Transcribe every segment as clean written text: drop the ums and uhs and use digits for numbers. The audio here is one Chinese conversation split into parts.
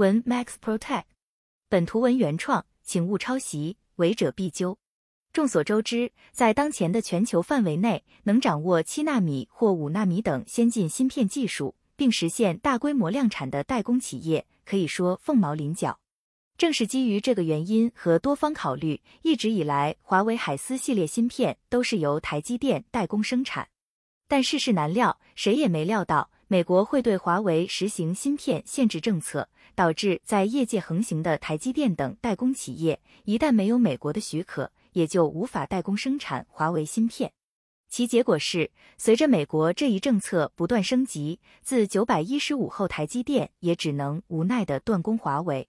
文 Max Protect。本图文原创，请勿抄袭，违者必究。众所周知，在当前的全球范围内，能掌握7纳米或5纳米等先进芯片技术，并实现大规模量产的代工企业，可以说凤毛麟角。正是基于这个原因和多方考虑，一直以来，华为海思系列芯片都是由台积电代工生产。但世事难料，谁也没料到，美国会对华为实行芯片限制政策，导致在业界横行的台积电等代工企业，一旦没有美国的许可，也就无法代工生产华为芯片。其结果是，随着美国这一政策不断升级，自915后台积电也只能无奈地断供华为。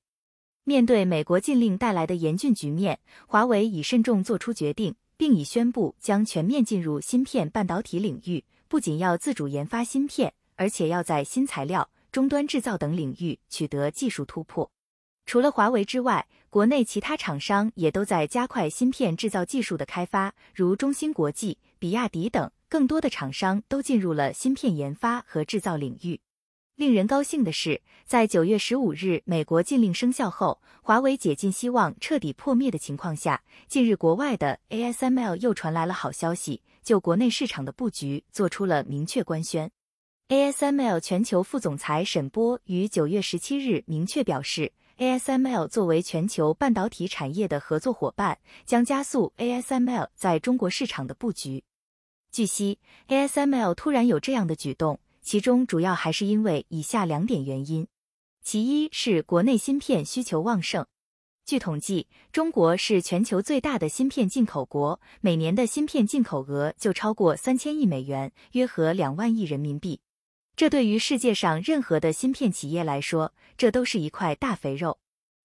面对美国禁令带来的严峻局面，华为以慎重做出决定，并已宣布将全面进入芯片半导体领域，不仅要自主研发芯片，而且要在新材料、终端制造等领域取得技术突破。除了华为之外，国内其他厂商也都在加快芯片制造技术的开发，如中芯国际、比亚迪等，更多的厂商都进入了芯片研发和制造领域。令人高兴的是，在9月15日美国禁令生效后，华为解禁希望彻底破灭的情况下，近日国外的 ASML 又传来了好消息，就国内市场的布局做出了明确官宣。ASML 全球副总裁沈波于9月17日明确表示，ASML 作为全球半导体产业的合作伙伴，将加速 ASML 在中国市场的布局。据悉， ASML 突然有这样的举动，其中主要还是因为以下2点原因。其一是国内芯片需求旺盛。据统计，中国是全球最大的芯片进口国，每年的芯片进口额就超过3000亿美元，约合2万亿人民币。这对于世界上任何的芯片企业来说，这都是一块大肥肉。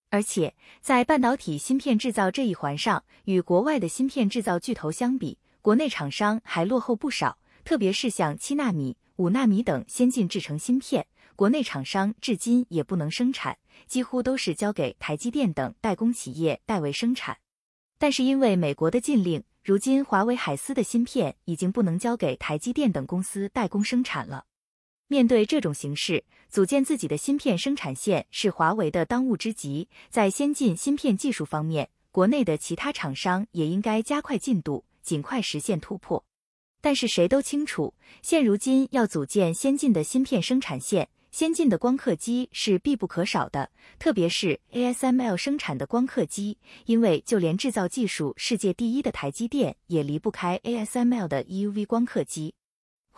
而且，在半导体芯片制造这一环上，与国外的芯片制造巨头相比，国内厂商还落后不少，特别是像7纳米、5纳米等先进制程芯片，国内厂商至今也不能生产，几乎都是交给台积电等代工企业代为生产。但是因为美国的禁令，如今华为海思的芯片已经不能交给台积电等公司代工生产了。面对这种形势，组建自己的芯片生产线是华为的当务之急。在先进芯片技术方面，国内的其他厂商也应该加快进度，尽快实现突破。但是谁都清楚，现如今要组建先进的芯片生产线，先进的光刻机是必不可少的，特别是 ASML 生产的光刻机，因为就连制造技术世界第一的台积电也离不开 ASML 的 EUV 光刻机。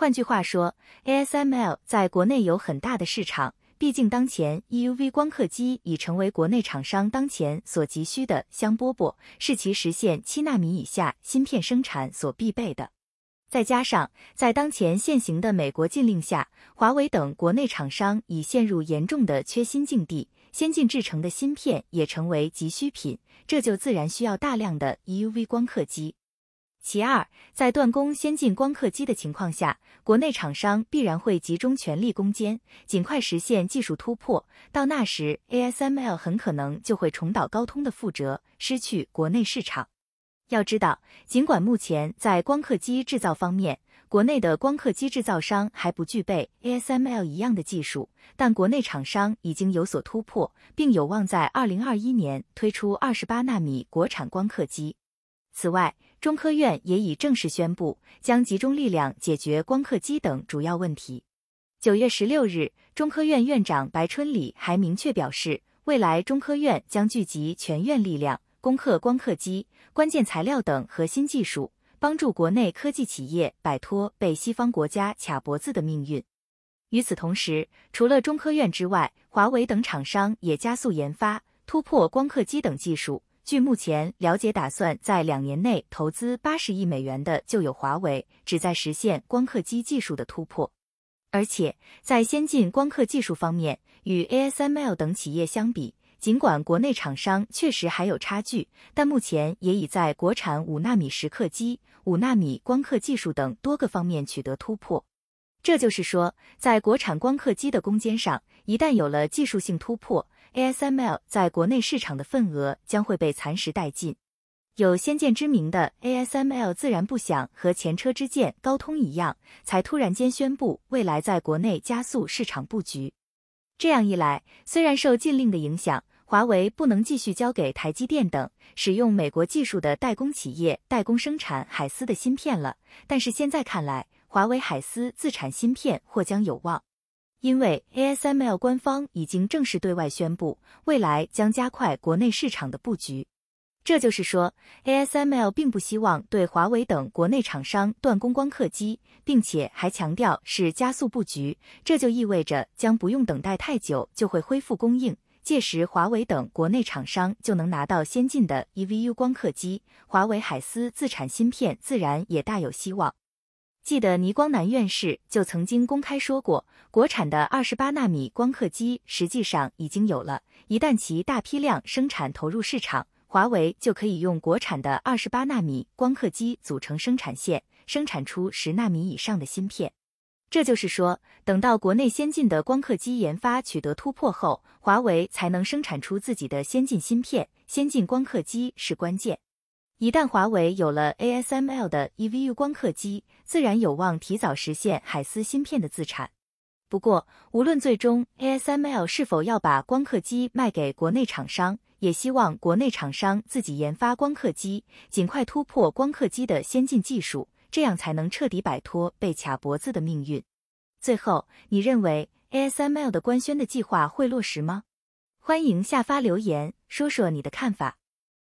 换句话说， ASML 在国内有很大的市场，毕竟当前 EUV 光刻机已成为国内厂商当前所急需的香饽饽，是其实现7纳米以下芯片生产所必备的。再加上，在当前现行的美国禁令下，华为等国内厂商已陷入严重的缺芯境地，先进制程的芯片也成为急需品，这就自然需要大量的 EUV 光刻机。其二，在断供先进光刻机的情况下，国内厂商必然会集中全力攻坚，尽快实现技术突破，到那时 ASML 很可能就会重蹈高通的覆辙，失去国内市场。要知道，尽管目前在光刻机制造方面，国内的光刻机制造商还不具备 ASML 一样的技术，但国内厂商已经有所突破，并有望在2021年推出28纳米国产光刻机。此外，中科院也已正式宣布，将集中力量解决光刻机等主要问题。9月16日，中科院院长白春礼还明确表示，未来中科院将聚集全院力量，攻克光刻机、关键材料等核心技术，帮助国内科技企业摆脱被西方国家卡脖子的命运。与此同时，除了中科院之外，华为等厂商也加速研发，突破光刻机等技术。据目前了解，打算在2年内投资80亿美元的就有华为，旨在实现光刻机技术的突破。而且，在先进光刻技术方面，与 ASML 等企业相比，尽管国内厂商确实还有差距，但目前也已在国产5纳米蚀刻机、5纳米光刻技术等多个方面取得突破。这就是说，在国产光刻机的攻坚上，一旦有了技术性突破，ASML 在国内市场的份额将会被蚕食殆尽。有先见之明的 ASML 自然不想和前车之鉴高通一样，才突然间宣布未来在国内加速市场布局。这样一来，虽然受禁令的影响，华为不能继续交给台积电等使用美国技术的代工企业代工生产海思的芯片了，但是现在看来，华为海思自产芯片或将有望。因为 ASML 官方已经正式对外宣布，未来将加快国内市场的布局。这就是说 ，ASML 并不希望对华为等国内厂商断供光刻机，并且还强调是加速布局，这就意味着将不用等待太久就会恢复供应。届时，华为等国内厂商就能拿到先进的 EVU 光刻机，华为海思自产芯片自然也大有希望。记得倪光南院士就曾经公开说过，国产的28纳米光刻机实际上已经有了，一旦其大批量生产投入市场，华为就可以用国产的28纳米光刻机组成生产线，生产出10纳米以上的芯片。这就是说，等到国内先进的光刻机研发取得突破后，华为才能生产出自己的先进芯片，先进光刻机是关键。一旦华为有了 ASML 的 EVU 光刻机，自然有望提早实现海思芯片的自产。不过，无论最终 ASML 是否要把光刻机卖给国内厂商，也希望国内厂商自己研发光刻机，尽快突破光刻机的先进技术，这样才能彻底摆脱被卡脖子的命运。最后，你认为 ASML 的官宣的计划会落实吗？欢迎下发留言，说说你的看法。